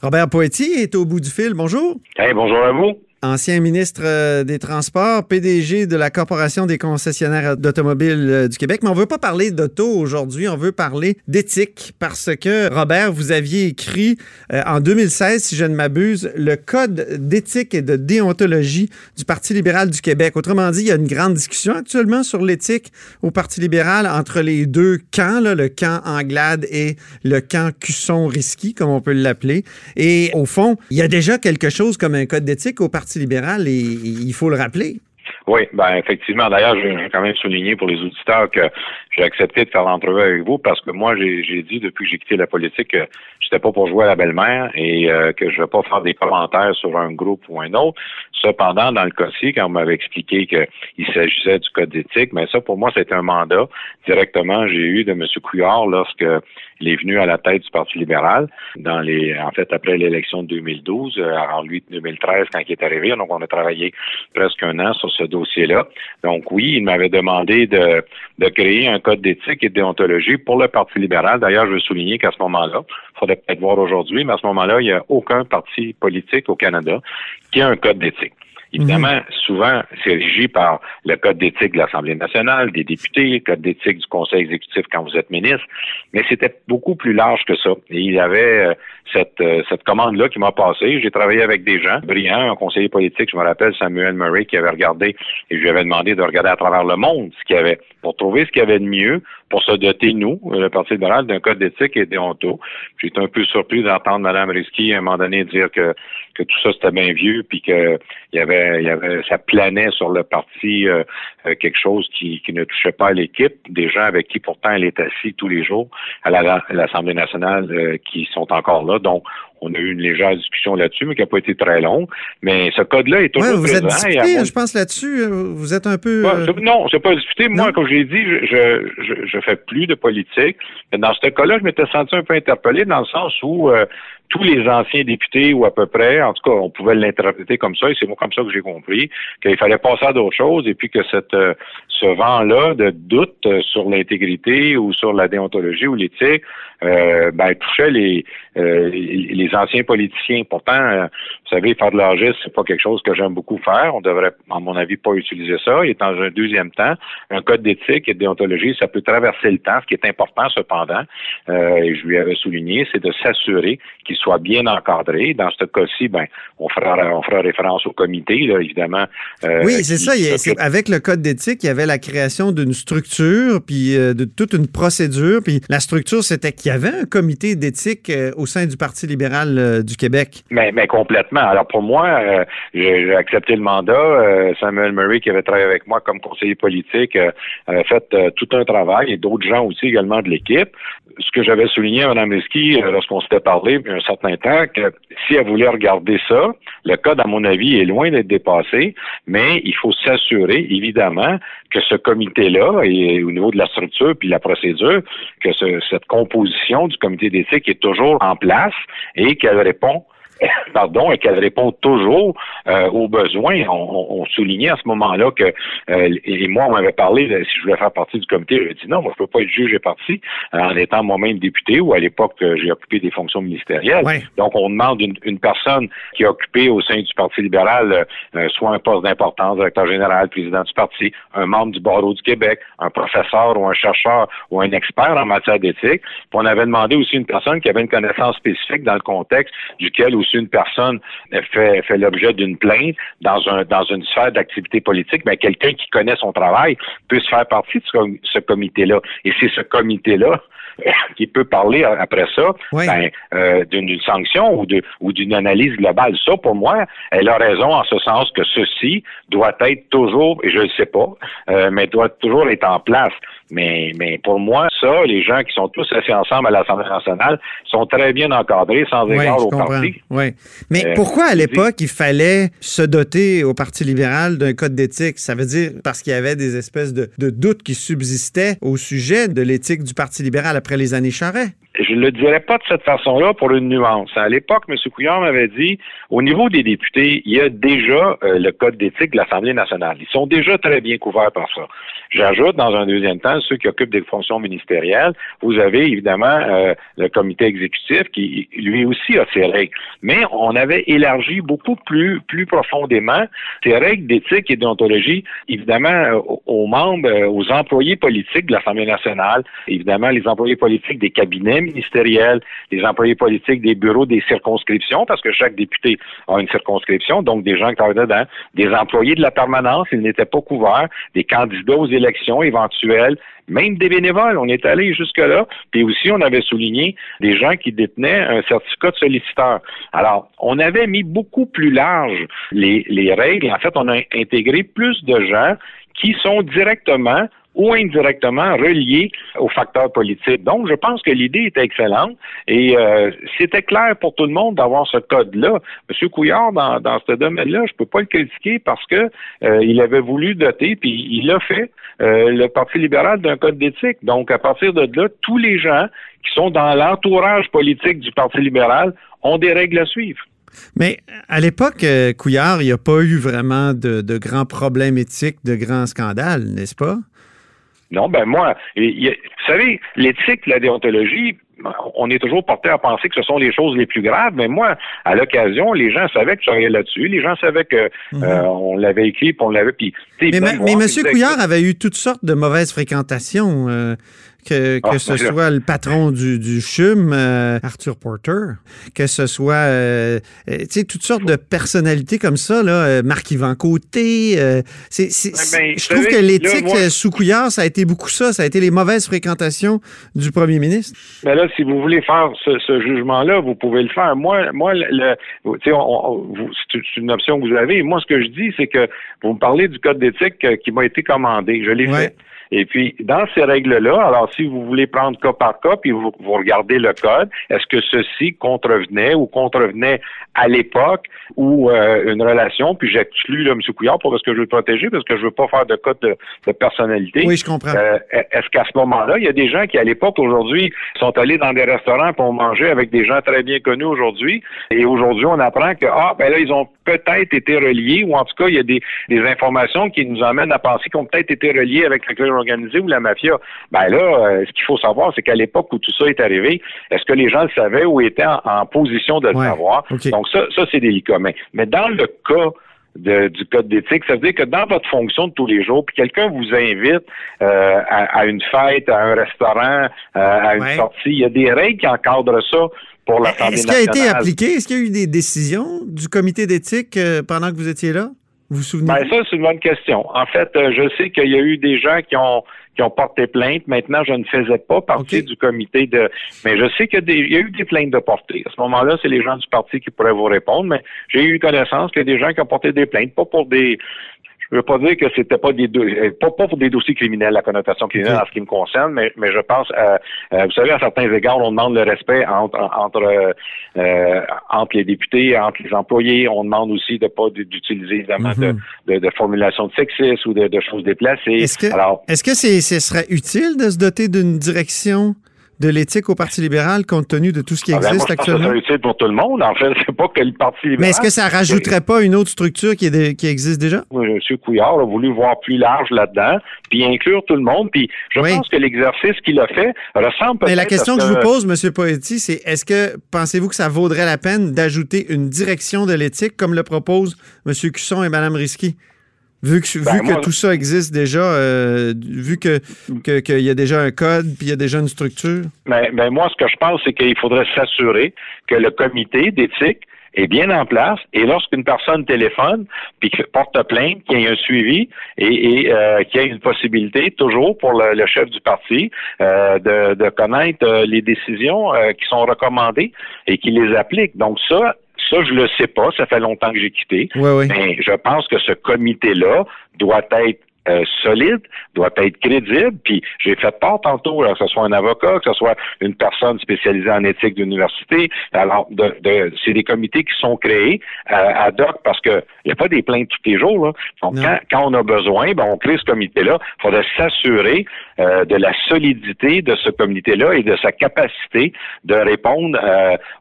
Robert Poëti est au bout du fil. Bonjour. Hey, bonjour à vous. Ancien ministre des Transports, PDG de la Corporation des concessionnaires d'automobiles du Québec. Mais on ne veut pas parler d'auto aujourd'hui, on veut parler d'éthique parce que, Robert, vous aviez écrit en 2016, si je ne m'abuse, le Code d'éthique et de déontologie du Parti libéral du Québec. Autrement dit, il y a une grande discussion actuellement sur l'éthique au Parti libéral entre les deux camps, là, le camp Anglade et le camp Cusson Rizki, comme on peut l'appeler. Et au fond, il y a déjà quelque chose comme un Code d'éthique au Parti libéral, et il faut le rappeler. Oui, bien effectivement. D'ailleurs, je vais quand même souligner pour les auditeurs que j'ai accepté de faire l'entrevue avec vous parce que moi, j'ai dit depuis que j'ai quitté la politique que j'étais pas pour jouer à la belle-mère et que je vais pas faire des commentaires sur un groupe ou un autre. Cependant, dans le cas-ci, quand on m'avait expliqué qu'il s'agissait du code d'éthique, mais ça, pour moi, c'était un mandat directement j'ai eu de M. Couillard lorsque il est venu à la tête du Parti libéral après l'élection de 2012, en 2013, quand il est arrivé. Donc, on a travaillé presque un an sur ce dossier-là. Donc, oui, il m'avait demandé de créer un code d'éthique et de déontologie pour le Parti libéral. D'ailleurs, je veux souligner qu'à ce moment-là, il faudrait peut-être voir aujourd'hui, mais à ce moment-là, il n'y a aucun parti politique au Canada qui a un code d'éthique. Évidemment, souvent, c'est régi par le code d'éthique de l'Assemblée nationale, des députés, le code d'éthique du Conseil exécutif quand vous êtes ministre, mais c'était beaucoup plus large que ça. Et il y avait cette commande-là qui m'a passé. J'ai travaillé avec des gens brillants, un conseiller politique, je me rappelle, Samuel Murray, qui avait regardé, et je lui avais demandé de regarder à travers le monde ce qu'il y avait, pour trouver ce qu'il y avait de mieux, pour se doter, nous, le Parti libéral, d'un code d'éthique et déonto. J'ai été un peu surpris d'entendre Mme Rizki, à un moment donné, dire que tout ça, c'était bien vieux, puis que il y avait ça planait sur le parti quelque chose qui ne touchait pas à l'équipe, des gens avec qui pourtant elle est assise tous les jours à l'Assemblée nationale qui sont encore là. Donc, on a eu une légère discussion là-dessus, mais qui n'a pas été très longue. Mais ce code-là est toujours présent. Vous êtes disputé, je pense, là-dessus. Vous êtes un peu... Non, c'est pas disputé. Moi, comme je l'ai dit, je fais plus de politique. Mais dans ce cas-là, je m'étais senti un peu interpellé dans le sens où tous les anciens députés, ou à peu près, en tout cas, on pouvait l'interpréter comme ça, et c'est moi comme ça que j'ai compris, qu'il fallait passer à d'autres choses, et puis que ce vent-là de doute sur l'intégrité ou sur la déontologie ou l'éthique, touchait les anciens politiciens. Pourtant, vous savez, faire de l'argiste, c'est pas quelque chose que j'aime beaucoup faire. On devrait, à mon avis, pas utiliser ça. Et dans un deuxième temps, un code d'éthique et de déontologie, ça peut traverser le temps. Ce qui est important, cependant, et je lui avais souligné, c'est de s'assurer qu'il soit bien encadré. Dans ce cas-ci, on fera référence au comité, là, évidemment. Oui, c'est ça. Avec le code d'éthique, il y avait la création d'une structure, puis de toute une procédure. Puis la structure, c'était qu'il y avait un comité d'éthique au sein du Parti libéral du Québec. Mais complètement. Alors pour moi, j'ai accepté le mandat. Samuel Murray, qui avait travaillé avec moi comme conseiller politique, a fait tout un travail, et d'autres gens aussi également de l'équipe. Ce que j'avais souligné à Mme Rizki lorsqu'on s'était parlé il y a un certain temps, que si elle voulait regarder ça, le code, à mon avis, est loin d'être dépassé, mais il faut s'assurer, évidemment, que ce comité-là, et au niveau de la structure puis la procédure, que cette composition du comité d'éthique est toujours en place et qu'elle répond et qu'elle répond toujours aux besoins. On soulignait à ce moment-là que, et moi, on m'avait parlé, si je voulais faire partie du comité, j'avais dit non, moi, je peux pas être juge et partie en étant moi-même député, ou à l'époque, j'ai occupé des fonctions ministérielles. Ouais. Donc, on demande une personne qui a occupé au sein du Parti libéral soit un poste d'importance, directeur général, président du parti, un membre du barreau du Québec, un professeur ou un chercheur ou un expert en matière d'éthique. Puis on avait demandé aussi une personne qui avait une connaissance spécifique dans le contexte duquel aussi une personne fait l'objet d'une plainte dans une sphère d'activité politique, mais quelqu'un qui connaît son travail puisse faire partie de ce comité-là. Et c'est ce comité-là qui peut parler après ça d'une sanction ou d'une analyse globale. Ça, pour moi, elle a raison en ce sens que ceci doit être toujours, et je ne le sais pas, mais doit toujours être en place. Mais pour moi, ça, les gens qui sont tous assis ensemble à l'Assemblée nationale sont très bien encadrés, sans égard au parti. Oui. Mais pourquoi, à l'époque, il fallait se doter au Parti libéral d'un code d'éthique? Ça veut dire parce qu'il y avait des espèces de doutes qui subsistaient au sujet de l'éthique du Parti libéral après les années Charest? Je ne le dirais pas de cette façon-là pour une nuance. À l'époque, M. Couillard m'avait dit, au niveau des députés, il y a déjà le code d'éthique de l'Assemblée nationale. Ils sont déjà très bien couverts par ça. J'ajoute, dans un deuxième temps, ceux qui occupent des fonctions ministérielles, vous avez évidemment le comité exécutif qui, lui aussi, a ses règles. Mais on avait élargi beaucoup plus profondément ces règles d'éthique et d'ontologie, évidemment, aux membres, aux employés politiques de l'Assemblée nationale, évidemment, les employés politiques des cabinets ministériels, les employés politiques des bureaux des circonscriptions, parce que chaque député a une circonscription, donc des gens qui travaillent dedans, des employés de la permanence, ils n'étaient pas couverts, des candidats aux élections éventuelles, même des bénévoles, on est allé jusque-là. Puis aussi, on avait souligné des gens qui détenaient un certificat de solliciteur. Alors, on avait mis beaucoup plus large les règles. En fait, on a intégré plus de gens qui sont directement ou indirectement reliés aux facteurs politiques. Donc, je pense que l'idée était excellente et c'était clair pour tout le monde d'avoir ce code-là. M. Couillard, dans ce domaine-là, je peux pas le critiquer parce que il avait voulu doter, puis il a fait le Parti libéral d'un code d'éthique. Donc, à partir de là, tous les gens qui sont dans l'entourage politique du Parti libéral ont des règles à suivre. Mais à l'époque, Couillard, il n'y a pas eu vraiment de grands problèmes éthiques, de grands scandales, n'est-ce pas? Non, ben moi, vous savez, l'éthique, la déontologie, on est toujours porté à penser que ce sont les choses les plus graves, mais moi, à l'occasion, les gens savaient que je travaillais là-dessus, les gens savaient que on l'avait écrit, puis on l'avait... Puis, mais M. Couillard avait eu toutes sortes de mauvaises fréquentations, soit le patron du CHUM, Arthur Porter, que ce soit, tu sais, toutes sortes de personnalités comme ça, là, Marc-Yvan Côté, je trouve que l'éthique là, sous Couillard, ça a été beaucoup ça, ça a été les mauvaises fréquentations du premier ministre. Ben là, si vous voulez faire ce jugement-là, vous pouvez le faire. Moi, c'est une option que vous avez. Moi, ce que je dis, c'est que vous me parlez du code d'éthique qui m'a été commandé. Je l'ai fait. Et puis, dans ces règles-là, alors si vous voulez prendre cas par cas, puis vous regardez le code, est-ce que ceci contrevenait à l'époque ou une relation, puis j'exclus là, M. Couillard, pas parce que je veux le protéger, parce que je veux pas faire de cas de personnalité. Oui, je comprends. Est-ce qu'à ce moment-là, il y a des gens qui, à l'époque, aujourd'hui, sont allés dans des restaurants pour manger avec des gens très bien connus aujourd'hui, et aujourd'hui, on apprend que, ils ont peut-être été reliés, ou en tout cas, il y a des informations qui nous amènent à penser qu'ils ont peut-être été reliés avec la criminalité organisée ou la mafia. Ben là, ce qu'il faut savoir, c'est qu'à l'époque où tout ça est arrivé, est-ce que les gens le savaient ou étaient en position de le savoir? Okay. Donc ça c'est délicat. Mais dans le cas du code d'éthique, ça veut dire que dans votre fonction de tous les jours, puis quelqu'un vous invite à une fête, à un restaurant, à une sortie, il y a des règles qui encadrent ça pour l'Assemblée nationale. Est-ce qu'il a été appliqué? Est-ce qu'il y a eu des décisions du comité d'éthique pendant que vous étiez là? Vous vous souvenez? Ben, ça, c'est une bonne question. En fait, je sais qu'il y a eu des gens qui ont porté plainte. Maintenant, je ne faisais pas partie du comité de... Mais je sais qu'il y a eu des plaintes de portée. À ce moment-là, c'est les gens du parti qui pourraient vous répondre, mais j'ai eu connaissance qu'il y a des gens qui ont porté des plaintes, pas pour des... Je veux pas dire que c'était pas pour des dossiers criminels, la connotation criminelle en ce qui me concerne, mais je pense, vous savez, à certains égards, on demande le respect entre les députés, entre les employés. On demande aussi de pas d'utiliser évidemment de formulations de sexisme ou de choses déplacées. Est-ce que ce serait utile de se doter d'une direction de l'éthique au Parti libéral, compte tenu de tout ce qui existe actuellement? Ça serait utile pour tout le monde. En fait, c'est pas que le Parti libéral... Mais est-ce que ça rajouterait pas une autre structure qui existe déjà? M. Couillard a voulu voir plus large là-dedans, puis inclure tout le monde, puis je pense que l'exercice qu'il a fait ressemble peut-être... Mais la question que je vous pose, M. Poëti, c'est est-ce que pensez-vous que ça vaudrait la peine d'ajouter une direction de l'éthique, comme le proposent M. Cusson et Mme Rizki? Vu que tout ça existe déjà, vu qu'il y a déjà un code, puis il y a déjà une structure? Ben moi, ce que je pense, c'est qu'il faudrait s'assurer que le comité d'éthique est bien en place, et lorsqu'une personne téléphone, puis porte plainte, qu'il y ait un suivi, et qu'il y ait une possibilité, toujours pour le chef du parti, de connaître les décisions qui sont recommandées et qu'il les applique. Donc ça, je le sais pas, ça fait longtemps que j'ai quitté, mais je pense que ce comité-là doit être solide, doit être crédible, puis j'ai fait part tantôt, alors, que ce soit un avocat, que ce soit une personne spécialisée en éthique d'université, alors c'est des comités qui sont créés ad hoc, parce que il n'y a pas des plaintes tous les jours, là. Donc, quand on a besoin, ben, on crée ce comité-là. Il faudrait s'assurer de la solidité de ce comité-là et de sa capacité de répondre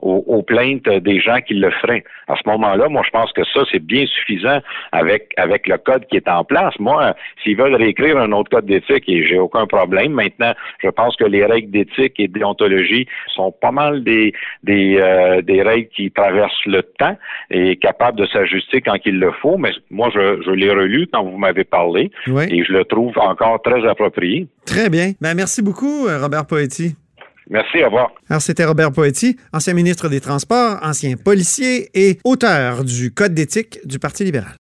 aux plaintes des gens qui le feraient. À ce moment-là, moi, je pense que ça, c'est bien suffisant avec le code qui est en place. Moi, s'ils veulent réécrire un autre code d'éthique, et j'ai aucun problème. Maintenant, je pense que les règles d'éthique et de déontologie sont pas mal des règles qui traversent le temps et capables de s'ajuster quand il le faut. Mais moi, je l'ai relu quand vous m'avez parlé, oui, et je le trouve encore très approprié. Très bien. Ben, merci beaucoup, Robert Poëti. Merci, au revoir. Alors, c'était Robert Poëti, ancien ministre des Transports, ancien policier et auteur du Code d'éthique du Parti libéral.